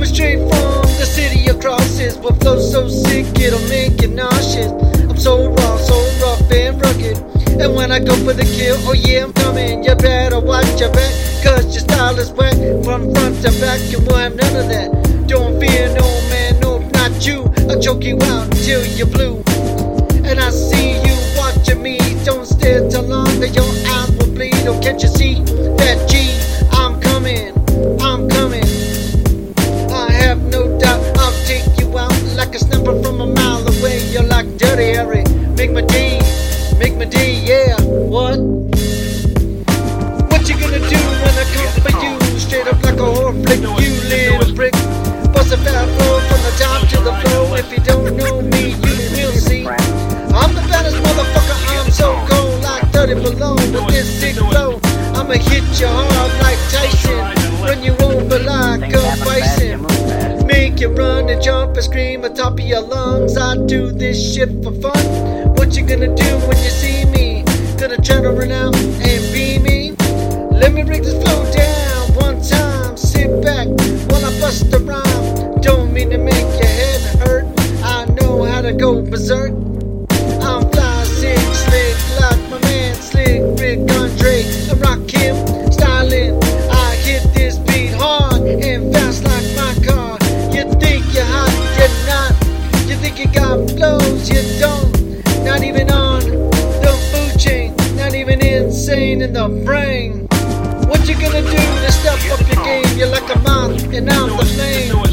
Coming straight from the city of crosses, but flow so sick it'll make you nauseous. I'm so raw, so rough and rugged, and when I go for the kill, oh yeah, I'm coming. You better watch your back, cause your style is whack from front to back, and we'll have none of that. Don't fear no man, no, not you. I'll choke you out till you're blue, and I see you watching me. Don't stare too long that your eyes will bleed. Oh, can't you see that G? I'm coming, I'm coming. I have no doubt I'll take you out like a sniper from a mile away. You're like Dirty Harry. Make my D, yeah. What you gonna do when I come for you? Straight up like a horror flick, you little brick. Bust a fat roll from the top to the floor. If you don't know me, you will see. I'm the baddest motherfucker, I'm so cold, like 30 below with this sick flow. I'ma hit you hard like Tyson, run you over like a bison, make you run and jump and scream at top of your lungs. I do this shit for fun. What you gonna do when you see me? Gonna turn around and be me? Let me break this flow down one time. Sit back while I bust a rhyme. Don't mean to make your head hurt, I know how to go berserk. I'm fly, sick, slick, like my man Slick Rick Andre. I rock him, styling. I hit this beat hard and fast like my car. You think you're hot, you're not. You think you got flows, you don't. Not even on the food chain, not even insane in the brain. What you gonna do to step up your game? You're like a moth and I'm the flame.